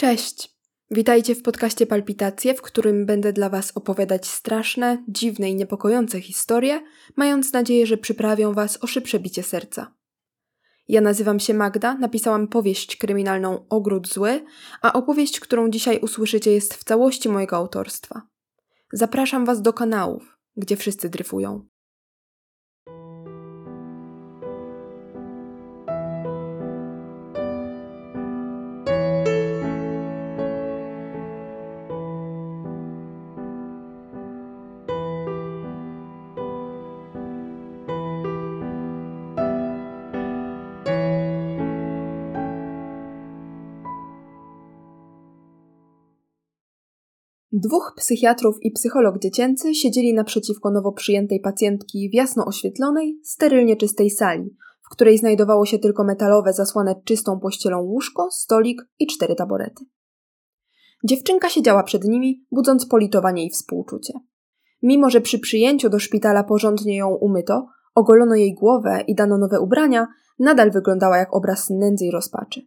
Cześć! Witajcie w podcaście Palpitacje, w którym będę dla Was opowiadać straszne, dziwne i niepokojące historie, mając nadzieję, że przyprawią Was o szybsze bicie serca. Ja nazywam się Magda, napisałam powieść kryminalną Ogród Zły, a opowieść, którą dzisiaj usłyszycie, jest w całości mojego autorstwa. Zapraszam Was do kanałów, gdzie wszyscy dryfują. Dwóch psychiatrów i psycholog dziecięcy siedzieli naprzeciwko nowo przyjętej pacjentki w jasno oświetlonej, sterylnie czystej sali, w której znajdowało się tylko metalowe, zasłane czystą pościelą łóżko, stolik i 4 taborety. Dziewczynka siedziała przed nimi, budząc politowanie i współczucie. Mimo że przy przyjęciu do szpitala porządnie ją umyto, ogolono jej głowę i dano nowe ubrania, nadal wyglądała jak obraz nędzy i rozpaczy.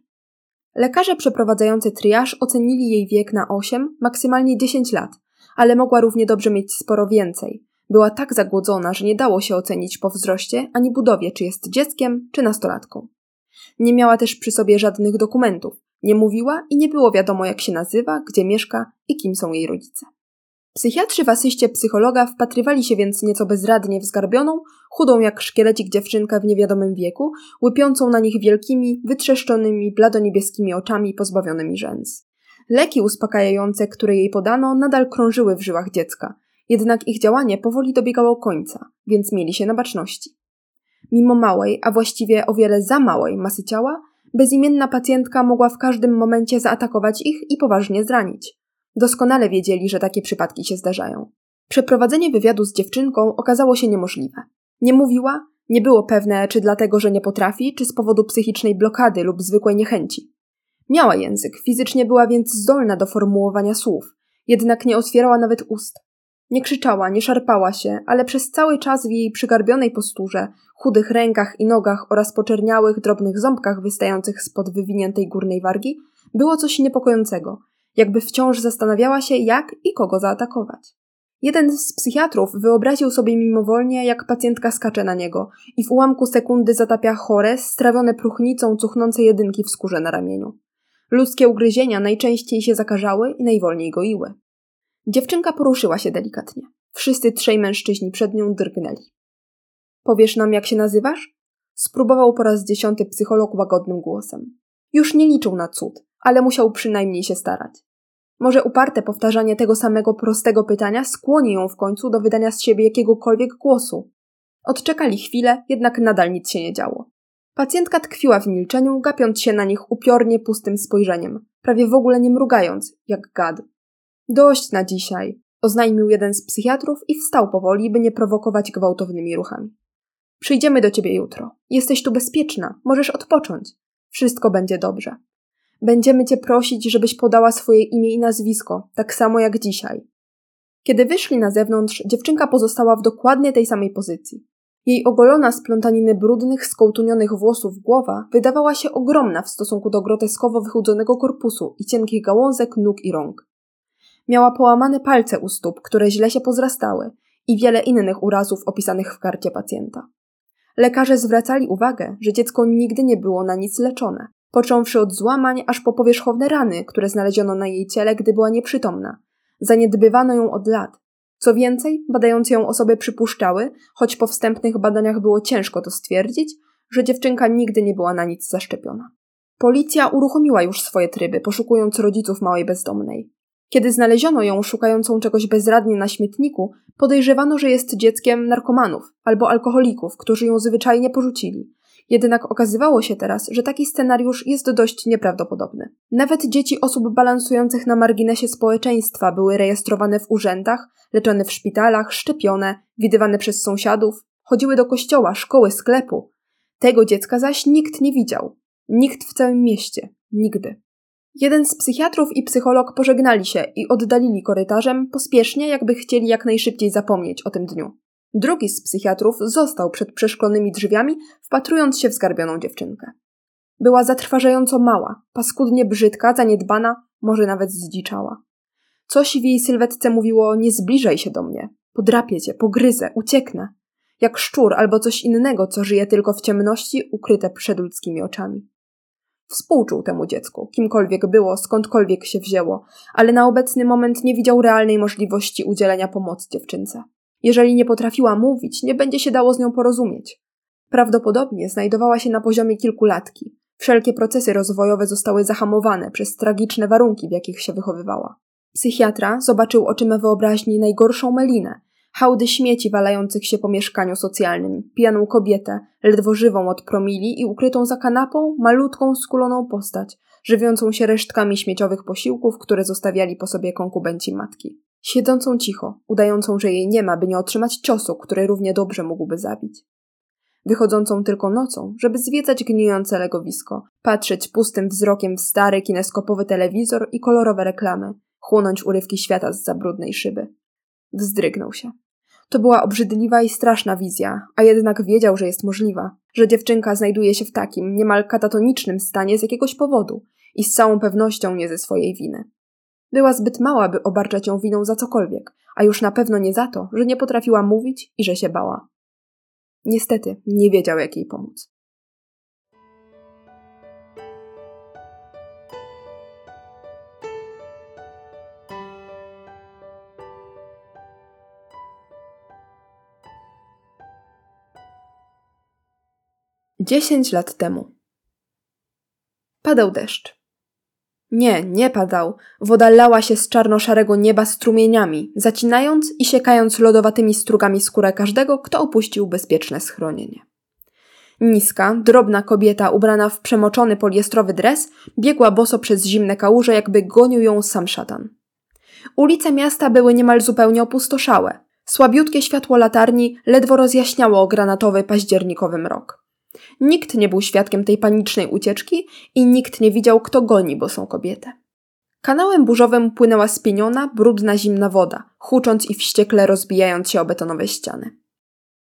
Lekarze przeprowadzający triaż ocenili jej wiek na 8, maksymalnie 10 lat, ale mogła równie dobrze mieć sporo więcej. Była tak zagłodzona, że nie dało się ocenić po wzroście ani budowie, czy jest dzieckiem, czy nastolatką. Nie miała też przy sobie żadnych dokumentów, nie mówiła i nie było wiadomo, jak się nazywa, gdzie mieszka i kim są jej rodzice. Psychiatrzy w asyście psychologa wpatrywali się więc nieco bezradnie w zgarbioną, chudą jak szkielecik dziewczynkę w niewiadomym wieku, łypiącą na nich wielkimi, wytrzeszczonymi, bladoniebieskimi oczami pozbawionymi rzęs. Leki uspokajające, które jej podano, nadal krążyły w żyłach dziecka, jednak ich działanie powoli dobiegało końca, więc mieli się na baczności. Mimo małej, a właściwie o wiele za małej masy ciała, bezimienna pacjentka mogła w każdym momencie zaatakować ich i poważnie zranić. Doskonale wiedzieli, że takie przypadki się zdarzają. Przeprowadzenie wywiadu z dziewczynką okazało się niemożliwe. Nie mówiła, nie było pewne, czy dlatego, że nie potrafi, czy z powodu psychicznej blokady lub zwykłej niechęci. Miała język, fizycznie była więc zdolna do formułowania słów, jednak nie otwierała nawet ust. Nie krzyczała, nie szarpała się, ale przez cały czas w jej przygarbionej posturze, chudych rękach i nogach oraz poczerniałych, drobnych ząbkach wystających spod wywiniętej górnej wargi było coś niepokojącego. Jakby wciąż zastanawiała się, jak i kogo zaatakować. Jeden z psychiatrów wyobraził sobie mimowolnie, jak pacjentka skacze na niego i w ułamku sekundy zatapia chore, strawione próchnicą cuchnące jedynki w skórze na ramieniu. Ludzkie ugryzienia najczęściej się zakarzały i najwolniej goiły. Dziewczynka poruszyła się delikatnie. Wszyscy 3 mężczyźni przed nią drgnęli. „Powiesz nam, jak się nazywasz?” spróbował po raz 10 psycholog łagodnym głosem. Już nie liczył na cud, ale musiał przynajmniej się starać. Może uparte powtarzanie tego samego prostego pytania skłoni ją w końcu do wydania z siebie jakiegokolwiek głosu. Odczekali chwilę, jednak nadal nic się nie działo. Pacjentka tkwiła w milczeniu, gapiąc się na nich upiornie pustym spojrzeniem, prawie w ogóle nie mrugając, jak gad. „Dość na dzisiaj”, oznajmił jeden z psychiatrów i wstał powoli, by nie prowokować gwałtownymi ruchami. „Przyjdziemy do ciebie jutro. Jesteś tu bezpieczna, możesz odpocząć. Wszystko będzie dobrze. Będziemy cię prosić, żebyś podała swoje imię i nazwisko, tak samo jak dzisiaj”. Kiedy wyszli na zewnątrz, dziewczynka pozostała w dokładnie tej samej pozycji. Jej ogolona z plątaniny brudnych, skołtunionych włosów głowa wydawała się ogromna w stosunku do groteskowo wychudzonego korpusu i cienkich gałązek nóg i rąk. Miała połamane palce u stóp, które źle się pozrastały, i wiele innych urazów opisanych w karcie pacjenta. Lekarze zwracali uwagę, że dziecko nigdy nie było na nic leczone, począwszy od złamań aż po powierzchowne rany, które znaleziono na jej ciele, gdy była nieprzytomna. Zaniedbywano ją od lat. Co więcej, badające ją osoby przypuszczały, choć po wstępnych badaniach było ciężko to stwierdzić, że dziewczynka nigdy nie była na nic zaszczepiona. Policja uruchomiła już swoje tryby, poszukując rodziców małej bezdomnej. Kiedy znaleziono ją szukającą czegoś bezradnie na śmietniku, podejrzewano, że jest dzieckiem narkomanów albo alkoholików, którzy ją zwyczajnie porzucili. Jednak okazywało się teraz, że taki scenariusz jest dość nieprawdopodobny. Nawet dzieci osób balansujących na marginesie społeczeństwa były rejestrowane w urzędach, leczone w szpitalach, szczepione, widywane przez sąsiadów, chodziły do kościoła, szkoły, sklepu. Tego dziecka zaś nikt nie widział. Nikt w całym mieście. Nigdy. Jeden z psychiatrów i psycholog pożegnali się i oddalili korytarzem, pospiesznie, jakby chcieli jak najszybciej zapomnieć o tym dniu. Drugi z psychiatrów został przed przeszklonymi drzwiami, wpatrując się w zgarbioną dziewczynkę. Była zatrważająco mała, paskudnie brzydka, zaniedbana, może nawet zdziczała. Coś w jej sylwetce mówiło: nie zbliżaj się do mnie, podrapię cię, pogryzę, ucieknę. Jak szczur albo coś innego, co żyje tylko w ciemności, ukryte przed ludzkimi oczami. Współczuł temu dziecku, kimkolwiek było, skądkolwiek się wzięło, ale na obecny moment nie widział realnej możliwości udzielenia pomocy dziewczynce. Jeżeli nie potrafiła mówić, nie będzie się dało z nią porozumieć. Prawdopodobnie znajdowała się na poziomie kilkulatki. Wszelkie procesy rozwojowe zostały zahamowane przez tragiczne warunki, w jakich się wychowywała. Psychiatra zobaczył oczyma wyobraźni najgorszą melinę, hałdy śmieci walających się po mieszkaniu socjalnym, pijaną kobietę, ledwo żywą od promili i ukrytą za kanapą, malutką, skuloną postać, żywiącą się resztkami śmieciowych posiłków, które zostawiali po sobie konkubenci matki. Siedzącą cicho, udającą, że jej nie ma, by nie otrzymać ciosu, który równie dobrze mógłby zabić. Wychodzącą tylko nocą, żeby zwiedzać gnijące legowisko, patrzeć pustym wzrokiem w stary kineskopowy telewizor i kolorowe reklamy, chłonąć urywki świata z zabrudnej szyby. Wzdrygnął się. To była obrzydliwa i straszna wizja, a jednak wiedział, że jest możliwa, że dziewczynka znajduje się w takim, niemal katatonicznym stanie z jakiegoś powodu i z całą pewnością nie ze swojej winy. Była zbyt mała, by obarczać ją winą za cokolwiek, a już na pewno nie za to, że nie potrafiła mówić i że się bała. Niestety nie wiedział, jak jej pomóc. Dziesięć lat temu. Padał deszcz. Nie padał. Woda lała się z czarno-szarego nieba strumieniami, zacinając i siekając lodowatymi strugami skórę każdego, kto opuścił bezpieczne schronienie. Niska, drobna kobieta ubrana w przemoczony poliestrowy dres biegła boso przez zimne kałuże, jakby gonił ją sam szatan. Ulice miasta były niemal zupełnie opustoszałe. Słabiutkie światło latarni ledwo rozjaśniało granatowy październikowy mrok. Nikt nie był świadkiem tej panicznej ucieczki i nikt nie widział, kto goni bosą kobietę. Kanałem burzowym płynęła spieniona, brudna, zimna woda, hucząc i wściekle rozbijając się o betonowe ściany.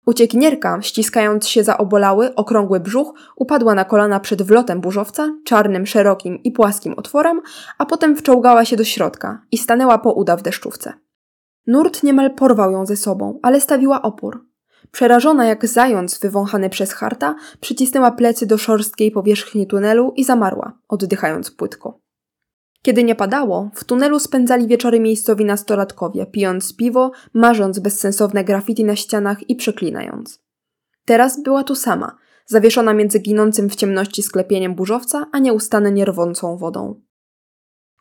Uciekinierka, ściskając się za obolały, okrągły brzuch, upadła na kolana przed wlotem burzowca, czarnym, szerokim i płaskim otworem, a potem wczołgała się do środka i stanęła po uda w deszczówce. Nurt niemal porwał ją ze sobą, ale stawiła opór. Przerażona jak zając wywąchany przez harta, przycisnęła plecy do szorstkiej powierzchni tunelu i zamarła, oddychając płytko. Kiedy nie padało, w tunelu spędzali wieczory miejscowi nastolatkowie, pijąc piwo, marząc bezsensowne graffiti na ścianach i przeklinając. Teraz była tu sama, zawieszona między ginącym w ciemności sklepieniem burzowca, a nieustannie rwącą wodą.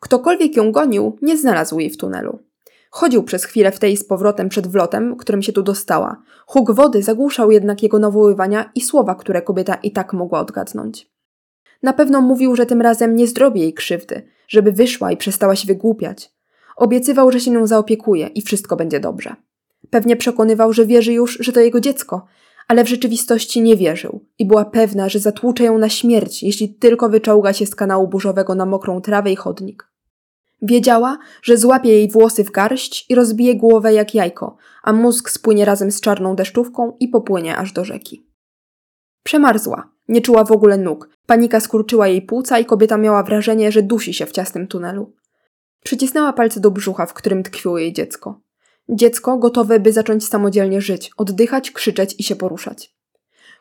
Ktokolwiek ją gonił, nie znalazł jej w tunelu. Chodził przez chwilę w tej z powrotem przed wlotem, którym się tu dostała. Huk wody zagłuszał jednak jego nawoływania i słowa, które kobieta i tak mogła odgadnąć. Na pewno mówił, że tym razem nie zrobi jej krzywdy, żeby wyszła i przestała się wygłupiać. Obiecywał, że się nią zaopiekuje i wszystko będzie dobrze. Pewnie przekonywał, że wierzy już, że to jego dziecko, ale w rzeczywistości nie wierzył i była pewna, że zatłucze ją na śmierć, jeśli tylko wyczołga się z kanału burzowego na mokrą trawę i chodnik. Wiedziała, że złapie jej włosy w garść i rozbije głowę jak jajko, a mózg spłynie razem z czarną deszczówką i popłynie aż do rzeki. Przemarzła, nie czuła w ogóle nóg, panika skurczyła jej płuca i kobieta miała wrażenie, że dusi się w ciasnym tunelu. Przycisnęła palce do brzucha, w którym tkwiło jej dziecko. Dziecko gotowe, by zacząć samodzielnie żyć, oddychać, krzyczeć i się poruszać.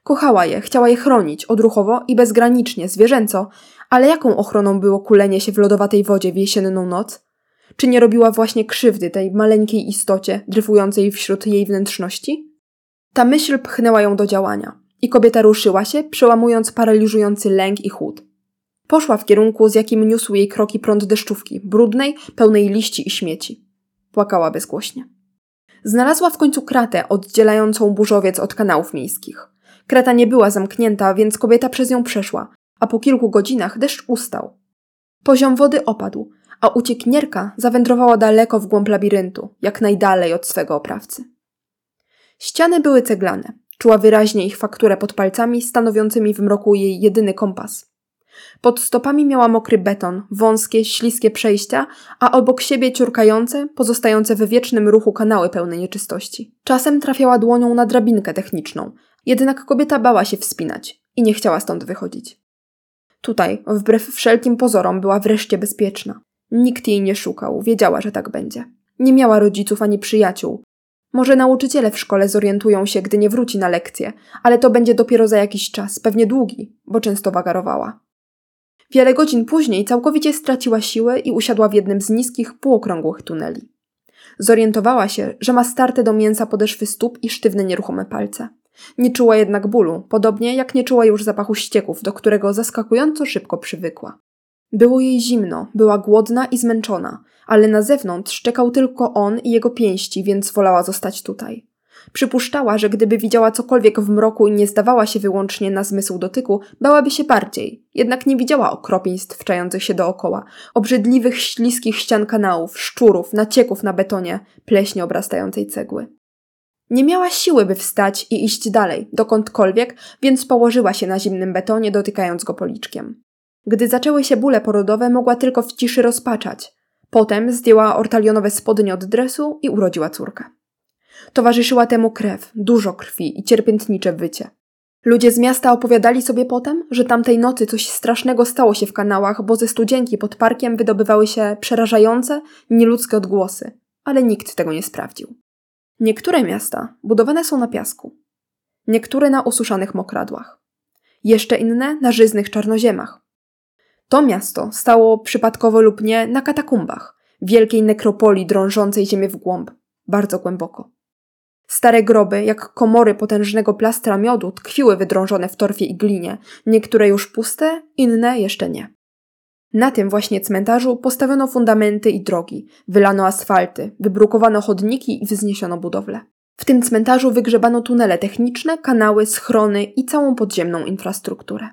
Kochała je, chciała je chronić, odruchowo i bezgranicznie, zwierzęco, ale jaką ochroną było kulenie się w lodowatej wodzie w jesienną noc? Czy nie robiła właśnie krzywdy tej maleńkiej istocie, dryfującej wśród jej wnętrzności? Ta myśl pchnęła ją do działania i kobieta ruszyła się, przełamując paraliżujący lęk i chłód. Poszła w kierunku, z jakim niósł jej kroki prąd deszczówki, brudnej, pełnej liści i śmieci. Płakała bezgłośnie. Znalazła w końcu kratę oddzielającą burzowiec od kanałów miejskich. Krata nie była zamknięta, więc kobieta przez nią przeszła, a po kilku godzinach deszcz ustał. Poziom wody opadł, a uciekinierka zawędrowała daleko w głąb labiryntu, jak najdalej od swego oprawcy. Ściany były ceglane, czuła wyraźnie ich fakturę pod palcami, stanowiącymi w mroku jej jedyny kompas. Pod stopami miała mokry beton, wąskie, śliskie przejścia, a obok siebie ciurkające, pozostające w wiecznym ruchu kanały pełne nieczystości. Czasem trafiała dłonią na drabinkę techniczną, jednak kobieta bała się wspinać i nie chciała stąd wychodzić. Tutaj, wbrew wszelkim pozorom, była wreszcie bezpieczna. Nikt jej nie szukał, wiedziała, że tak będzie. Nie miała rodziców ani przyjaciół. Może nauczyciele w szkole zorientują się, gdy nie wróci na lekcje, ale to będzie dopiero za jakiś czas, pewnie długi, bo często wagarowała. Wiele godzin później całkowicie straciła siły i usiadła w jednym z niskich, półokrągłych tuneli. Zorientowała się, że ma starte do mięsa podeszwy stóp i sztywne, nieruchome palce. Nie czuła jednak bólu, podobnie jak nie czuła już zapachu ścieków, do którego zaskakująco szybko przywykła. Było jej zimno, była głodna i zmęczona, ale na zewnątrz czekał tylko on i jego pięści, więc wolała zostać tutaj. Przypuszczała, że gdyby widziała cokolwiek w mroku i nie zdawała się wyłącznie na zmysł dotyku, bałaby się bardziej. Jednak nie widziała okropieństw czających się dookoła, obrzydliwych, śliskich ścian kanałów, szczurów, nacieków na betonie, pleśni obrastającej cegły. Nie miała siły, by wstać i iść dalej, dokądkolwiek, więc położyła się na zimnym betonie, dotykając go policzkiem. Gdy zaczęły się bóle porodowe, mogła tylko w ciszy rozpaczać. Potem zdjęła ortalionowe spodnie od dresu i urodziła córkę. Towarzyszyła temu krew, dużo krwi i cierpiętnicze wycie. Ludzie z miasta opowiadali sobie potem, że tamtej nocy coś strasznego stało się w kanałach, bo ze studzienki pod parkiem wydobywały się przerażające, nieludzkie odgłosy, ale nikt tego nie sprawdził. Niektóre miasta budowane są na piasku, niektóre na ususzanych mokradłach, jeszcze inne na żyznych czarnoziemach. To miasto stało, przypadkowo lub nie, na katakumbach, wielkiej nekropolii drążącej ziemię w głąb, bardzo głęboko. Stare groby, jak komory potężnego plastra miodu, tkwiły wydrążone w torfie i glinie, niektóre już puste, inne jeszcze nie. Na tym właśnie cmentarzu postawiono fundamenty i drogi, wylano asfalty, wybrukowano chodniki i wzniesiono budowle. W tym cmentarzu wygrzebano tunele techniczne, kanały, schrony i całą podziemną infrastrukturę.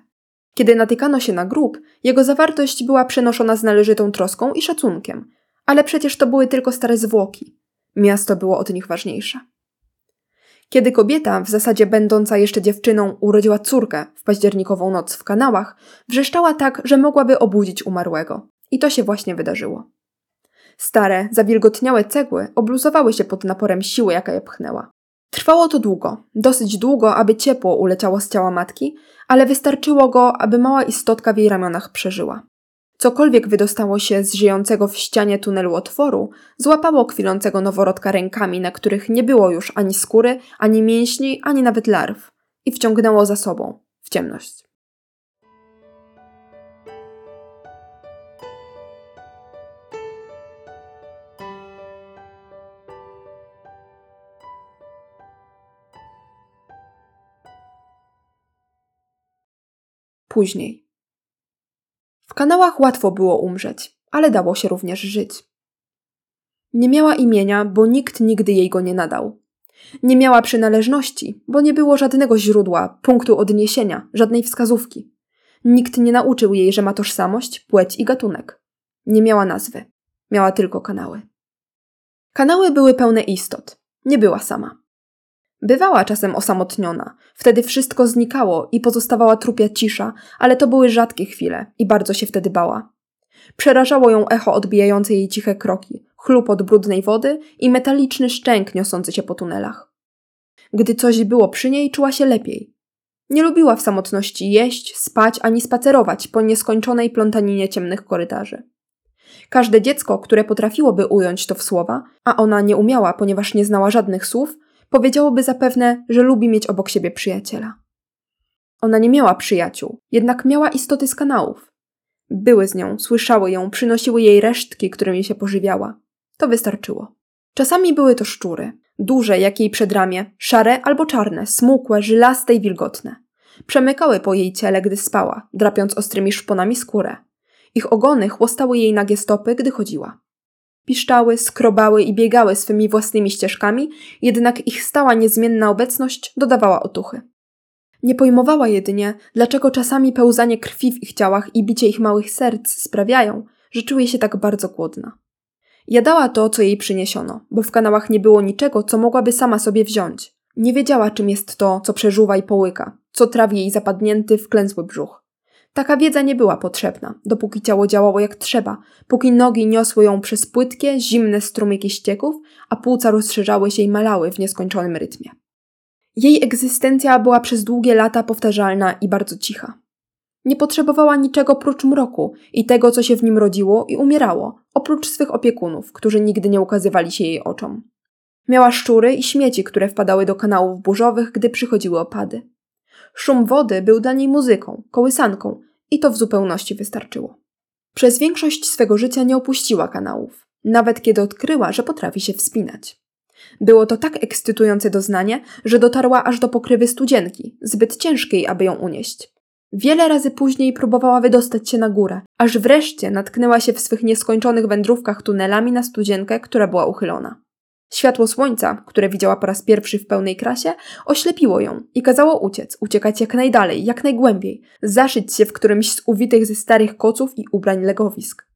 Kiedy natykano się na grób, jego zawartość była przenoszona z należytą troską i szacunkiem, ale przecież to były tylko stare zwłoki. Miasto było od nich ważniejsze. Kiedy kobieta, w zasadzie będąca jeszcze dziewczyną, urodziła córkę w październikową noc w kanałach, wrzeszczała tak, że mogłaby obudzić umarłego. I to się właśnie wydarzyło. Stare, zawilgotniałe cegły obluzowały się pod naporem siły, jaka je pchnęła. Trwało to długo, dosyć długo, aby ciepło uleciało z ciała matki, ale wystarczyło go, aby mała istotka w jej ramionach przeżyła. Cokolwiek wydostało się z żyjącego w ścianie tunelu otworu, złapało kwilącego noworodka rękami, na których nie było już ani skóry, ani mięśni, ani nawet larw, i wciągnęło za sobą w ciemność. Później. W kanałach łatwo było umrzeć, ale dało się również żyć. Nie miała imienia, bo nikt nigdy jej go nie nadał. Nie miała przynależności, bo nie było żadnego źródła, punktu odniesienia, żadnej wskazówki. Nikt nie nauczył jej, że ma tożsamość, płeć i gatunek. Nie miała nazwy. Miała tylko kanały. Kanały były pełne istot. Nie była sama. Bywała czasem osamotniona, wtedy wszystko znikało i pozostawała trupia cisza, ale to były rzadkie chwile i bardzo się wtedy bała. Przerażało ją echo odbijające jej ciche kroki, chlup od brudnej wody i metaliczny szczęk niosący się po tunelach. Gdy coś było przy niej, czuła się lepiej. Nie lubiła w samotności jeść, spać ani spacerować po nieskończonej plątaninie ciemnych korytarzy. Każde dziecko, które potrafiłoby ująć to w słowa, a ona nie umiała, ponieważ nie znała żadnych słów, powiedziałoby zapewne, że lubi mieć obok siebie przyjaciela. Ona nie miała przyjaciół, jednak miała istoty z kanałów. Były z nią, słyszały ją, przynosiły jej resztki, którymi się pożywiała. To wystarczyło. Czasami były to szczury. Duże, jak jej przedramię, szare albo czarne, smukłe, żylaste i wilgotne. Przemykały po jej ciele, gdy spała, drapiąc ostrymi szponami skórę. Ich ogony chłostały jej nagie stopy, gdy chodziła. Piszczały, skrobały i biegały swymi własnymi ścieżkami, jednak ich stała niezmienna obecność dodawała otuchy. Nie pojmowała jedynie, dlaczego czasami pełzanie krwi w ich ciałach i bicie ich małych serc sprawiają, że czuje się tak bardzo głodna. Jadała to, co jej przyniesiono, bo w kanałach nie było niczego, co mogłaby sama sobie wziąć. Nie wiedziała, czym jest to, co przeżuwa i połyka, co trawi jej zapadnięty, wklęsły brzuch. Taka wiedza nie była potrzebna, dopóki ciało działało jak trzeba, póki nogi niosły ją przez płytkie, zimne strumyki ścieków, a płuca rozszerzały się i malały w nieskończonym rytmie. Jej egzystencja była przez długie lata powtarzalna i bardzo cicha. Nie potrzebowała niczego prócz mroku i tego, co się w nim rodziło i umierało, oprócz swych opiekunów, którzy nigdy nie ukazywali się jej oczom. Miała szczury i śmieci, które wpadały do kanałów burzowych, gdy przychodziły opady. Szum wody był dla niej muzyką, kołysanką i to w zupełności wystarczyło. Przez większość swego życia nie opuściła kanałów, nawet kiedy odkryła, że potrafi się wspinać. Było to tak ekscytujące doznanie, że dotarła aż do pokrywy studzienki, zbyt ciężkiej, aby ją unieść. Wiele razy później próbowała wydostać się na górę, aż wreszcie natknęła się w swych nieskończonych wędrówkach tunelami na studzienkę, która była uchylona. Światło słońca, które widziała po raz pierwszy w pełnej krasie, oślepiło ją i kazało uciekać jak najdalej, jak najgłębiej, zaszyć się w którymś z uwitych ze starych koców i ubrań legowisk.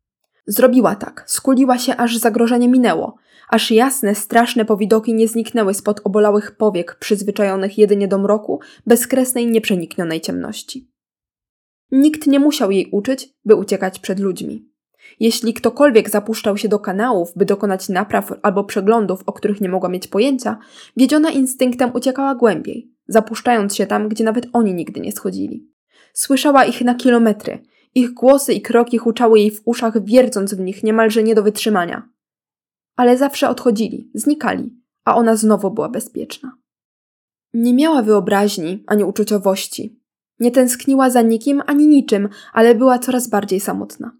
Zrobiła tak, skuliła się, aż zagrożenie minęło, aż jasne, straszne powidoki nie zniknęły spod obolałych powiek przyzwyczajonych jedynie do mroku, bezkresnej, nieprzeniknionej ciemności. Nikt nie musiał jej uczyć, by uciekać przed ludźmi. Jeśli ktokolwiek zapuszczał się do kanałów, by dokonać napraw albo przeglądów, o których nie mogła mieć pojęcia, wiedziona instynktem uciekała głębiej, zapuszczając się tam, gdzie nawet oni nigdy nie schodzili. Słyszała ich na kilometry, ich głosy i kroki huczały jej w uszach, wiercąc w nich niemalże nie do wytrzymania. Ale zawsze odchodzili, znikali, a ona znowu była bezpieczna. Nie miała wyobraźni ani uczuciowości. Nie tęskniła za nikim ani niczym, ale była coraz bardziej samotna.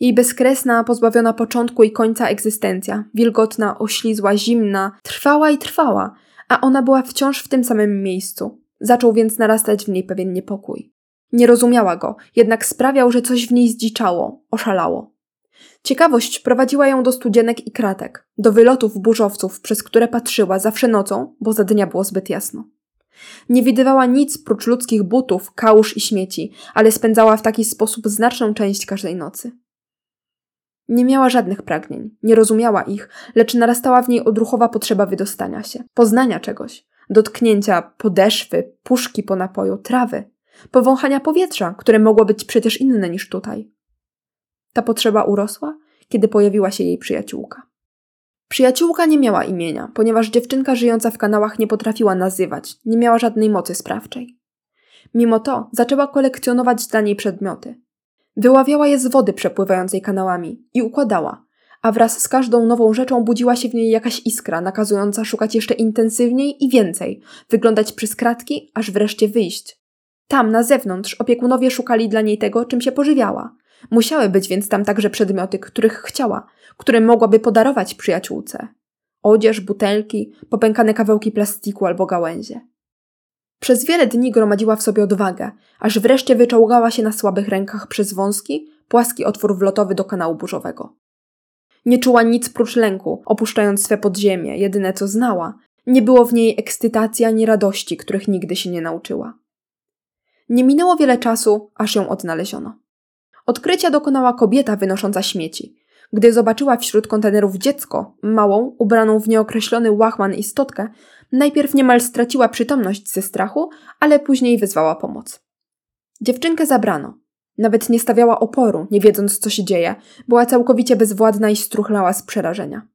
Jej bezkresna, pozbawiona początku i końca egzystencja, wilgotna, oślizła, zimna, trwała i trwała, a ona była wciąż w tym samym miejscu. Zaczął więc narastać w niej pewien niepokój. Nie rozumiała go, jednak sprawiał, że coś w niej zdziczało, oszalało. Ciekawość prowadziła ją do studzienek i kratek, do wylotów burzowców, przez które patrzyła zawsze nocą, bo za dnia było zbyt jasno. Nie widywała nic prócz ludzkich butów, kałuż i śmieci, ale spędzała w taki sposób znaczną część każdej nocy. Nie miała żadnych pragnień, nie rozumiała ich, lecz narastała w niej odruchowa potrzeba wydostania się, poznania czegoś, dotknięcia podeszwy, puszki po napoju, trawy, powąchania powietrza, które mogło być przecież inne niż tutaj. Ta potrzeba urosła, kiedy pojawiła się jej przyjaciółka. Przyjaciółka nie miała imienia, ponieważ dziewczynka żyjąca w kanałach nie potrafiła nazywać, nie miała żadnej mocy sprawczej. Mimo to zaczęła kolekcjonować dla niej przedmioty. Wyławiała je z wody przepływającej kanałami i układała, a wraz z każdą nową rzeczą budziła się w niej jakaś iskra nakazująca szukać jeszcze intensywniej i więcej, wyglądać przez kratki, aż wreszcie wyjść. Tam, na zewnątrz, opiekunowie szukali dla niej tego, czym się pożywiała. Musiały być więc tam także przedmioty, których chciała, które mogłaby podarować przyjaciółce. Odzież, butelki, popękane kawałki plastiku albo gałęzie. Przez wiele dni gromadziła w sobie odwagę, aż wreszcie wyczołgała się na słabych rękach przez wąski, płaski otwór wlotowy do kanału burzowego. Nie czuła nic prócz lęku, opuszczając swe podziemie, jedyne co znała. Nie było w niej ekscytacji ani radości, których nigdy się nie nauczyła. Nie minęło wiele czasu, aż ją odnaleziono. Odkrycia dokonała kobieta wynosząca śmieci. Gdy zobaczyła wśród kontenerów dziecko, małą, ubraną w nieokreślony łachman istotkę, najpierw niemal straciła przytomność ze strachu, ale później wezwała pomoc. Dziewczynkę zabrano. Nawet nie stawiała oporu, nie wiedząc co się dzieje, była całkowicie bezwładna i struchlała z przerażenia.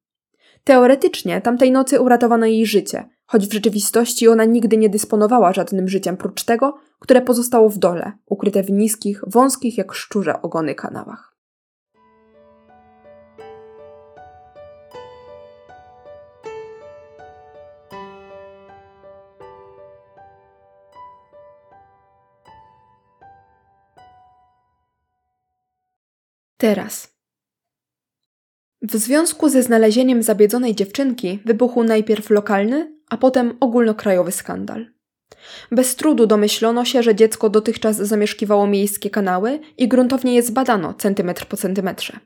Teoretycznie tamtej nocy uratowano jej życie, choć w rzeczywistości ona nigdy nie dysponowała żadnym życiem prócz tego, które pozostało w dole, ukryte w niskich, wąskich jak szczurze ogony kanałach. Teraz. W związku ze znalezieniem zabiedzonej dziewczynki wybuchł najpierw lokalny, a potem ogólnokrajowy skandal. Bez trudu domyślono się, że dziecko dotychczas zamieszkiwało miejskie kanały i gruntownie je zbadano centymetr po centymetrze.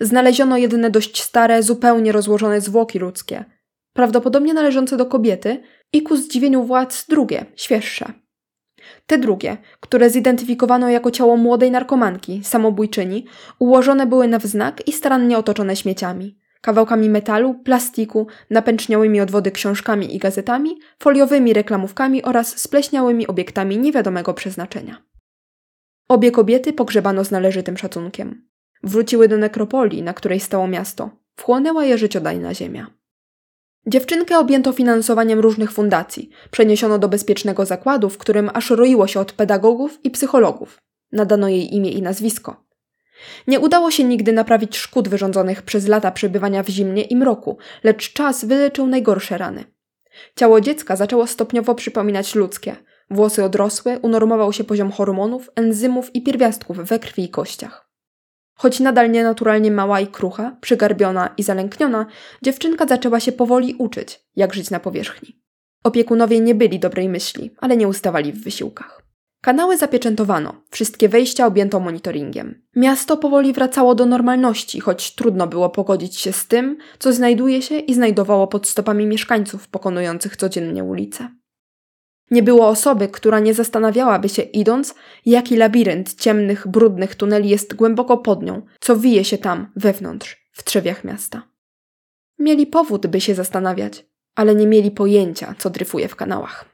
Znaleziono jedyne dość stare, zupełnie rozłożone zwłoki ludzkie, prawdopodobnie należące do kobiety i ku zdziwieniu władz drugie, świeższe. Te drugie, które zidentyfikowano jako ciało młodej narkomanki, samobójczyni, ułożone były na wznak i starannie otoczone śmieciami, kawałkami metalu, plastiku, napęczniałymi od wody książkami i gazetami, foliowymi reklamówkami oraz spleśniałymi obiektami niewiadomego przeznaczenia. Obie kobiety pogrzebano z należytym szacunkiem. Wróciły do nekropolii, na której stało miasto. Wchłonęła je życiodajna ziemia. Dziewczynkę objęto finansowaniem różnych fundacji, przeniesiono do bezpiecznego zakładu, w którym aż roiło się od pedagogów i psychologów. Nadano jej imię i nazwisko. Nie udało się nigdy naprawić szkód wyrządzonych przez lata przebywania w zimnie i mroku, lecz czas wyleczył najgorsze rany. Ciało dziecka zaczęło stopniowo przypominać ludzkie. Włosy odrosły, unormował się poziom hormonów, enzymów i pierwiastków we krwi i kościach. Choć nadal nienaturalnie mała i krucha, przygarbiona i zalękniona, dziewczynka zaczęła się powoli uczyć, jak żyć na powierzchni. Opiekunowie nie byli dobrej myśli, ale nie ustawali w wysiłkach. Kanały zapieczętowano, wszystkie wejścia objęto monitoringiem. Miasto powoli wracało do normalności, choć trudno było pogodzić się z tym, co znajduje się i znajdowało pod stopami mieszkańców pokonujących codziennie ulice. Nie było osoby, która nie zastanawiałaby się idąc, jaki labirynt ciemnych, brudnych tuneli jest głęboko pod nią, co wije się tam, wewnątrz, w trzewiach miasta. Mieli powód, by się zastanawiać, ale nie mieli pojęcia, co dryfuje w kanałach.